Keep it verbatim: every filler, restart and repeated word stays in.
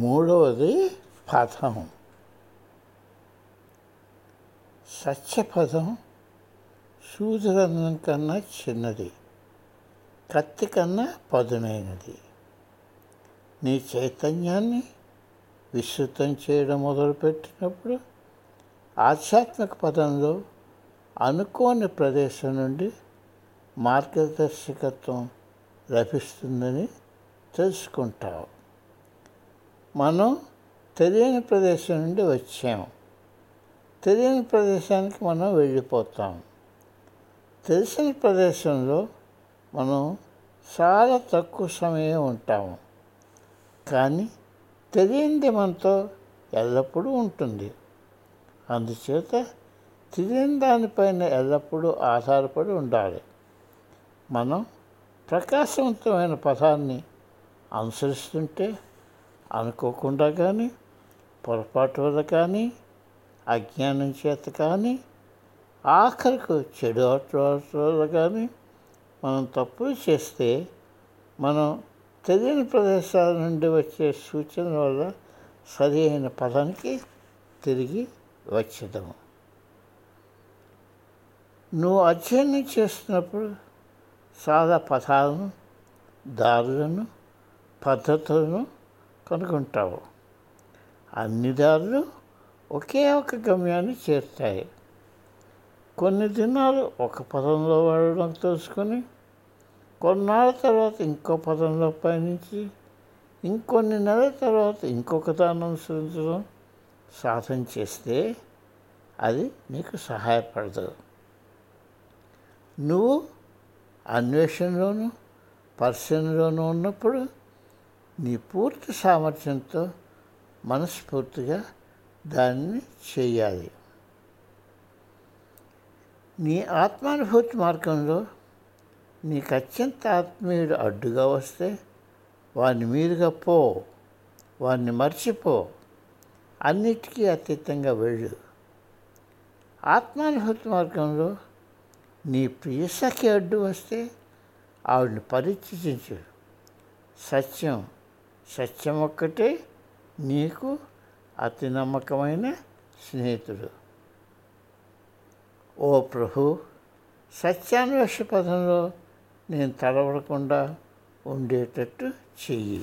మూడవది పదం. సత్యపదం సూదిరంధ్రం కన్నా చిన్నది, కత్తి కన్నా పదునైనది. నీ చైతన్యాన్ని విస్తృతం చేయడం మొదలుపెట్టినప్పుడు ఆధ్యాత్మిక పదంలో అనుకోని ప్రదేశం నుండి మార్గదర్శకత్వం లభిస్తుందని తెలుసుకుంటావు. మనం తెలియని ప్రదేశం నుండి వచ్చాము, తెలియని ప్రదేశానికి మనం వెళ్ళిపోతాం. తెలిసిన ప్రదేశంలో మనం చాలా తక్కువ సమయం ఉంటాము, కానీ తెలియంది మనతో ఎల్లప్పుడూ ఉంటుంది. అందుచేత తెలియని దానిపైన ఎల్లప్పుడూ ఆధారపడి ఉండాలి. మనం ప్రకాశవంతమైన పదాన్ని అనుసరిస్తుంటే అనుకోకుండా కానీ, పొరపాటు వల్ల కానీ, అజ్ఞానం చేత కానీ, ఆఖరికి చెడు ఆటల కానీ మనం తప్పులు చేస్తే, మనం తెలియని ప్రదేశాల నుండి వచ్చే సూచనల వల్ల సరి అయిన పదానికి తిరిగి వచ్చేదాము. నువ్వు అధ్యయనం చేస్తున్నప్పుడు చాలా పదాలను, దారులను, పద్ధతులను కనుగొంటావు. అన్ని దారులు ఒకే ఒక గమ్యాన్ని చేరుతాయి. కొన్ని దినాలు ఒక పదంలో వాడడం తెలుసుకొని, కొన్నాళ్ళ తర్వాత ఇంకో పదంలో పయనించి, ఇంకొన్ని నెలల తర్వాత ఇంకొక దాన్ని అనుసరించడం సాధన చేస్తే అది నీకు సహాయపడదు. నువ్వు అన్వేషణలోనూ పరిశీలనలోనూ ఉన్నప్పుడు నీ పూర్తి సామర్థ్యంతో మనస్ఫూర్తిగా దాన్ని చేయాలి. నీ ఆత్మానుభూతి మార్గంలో నీకు అత్యంత ఆత్మీయుడు అడ్డుగా వస్తే వాడిని మీరుగా పో, వాడిని మర్చిపో, అన్నిటికీ అతీతంగా వెళ్ళు. ఆత్మానుభూతి మార్గంలో నీ ప్రియసఖి అడ్డు వస్తే ఆవిడని పరిత్యజించు. సత్యం, సత్యం ఒక్కటే నీకు అతి నమ్మకమైన స్నేహితుడు. ఓ ప్రభు, సత్యాన్వేష పదంలో నేను తడబడకుండా ఉండేటట్టు చెయ్యి.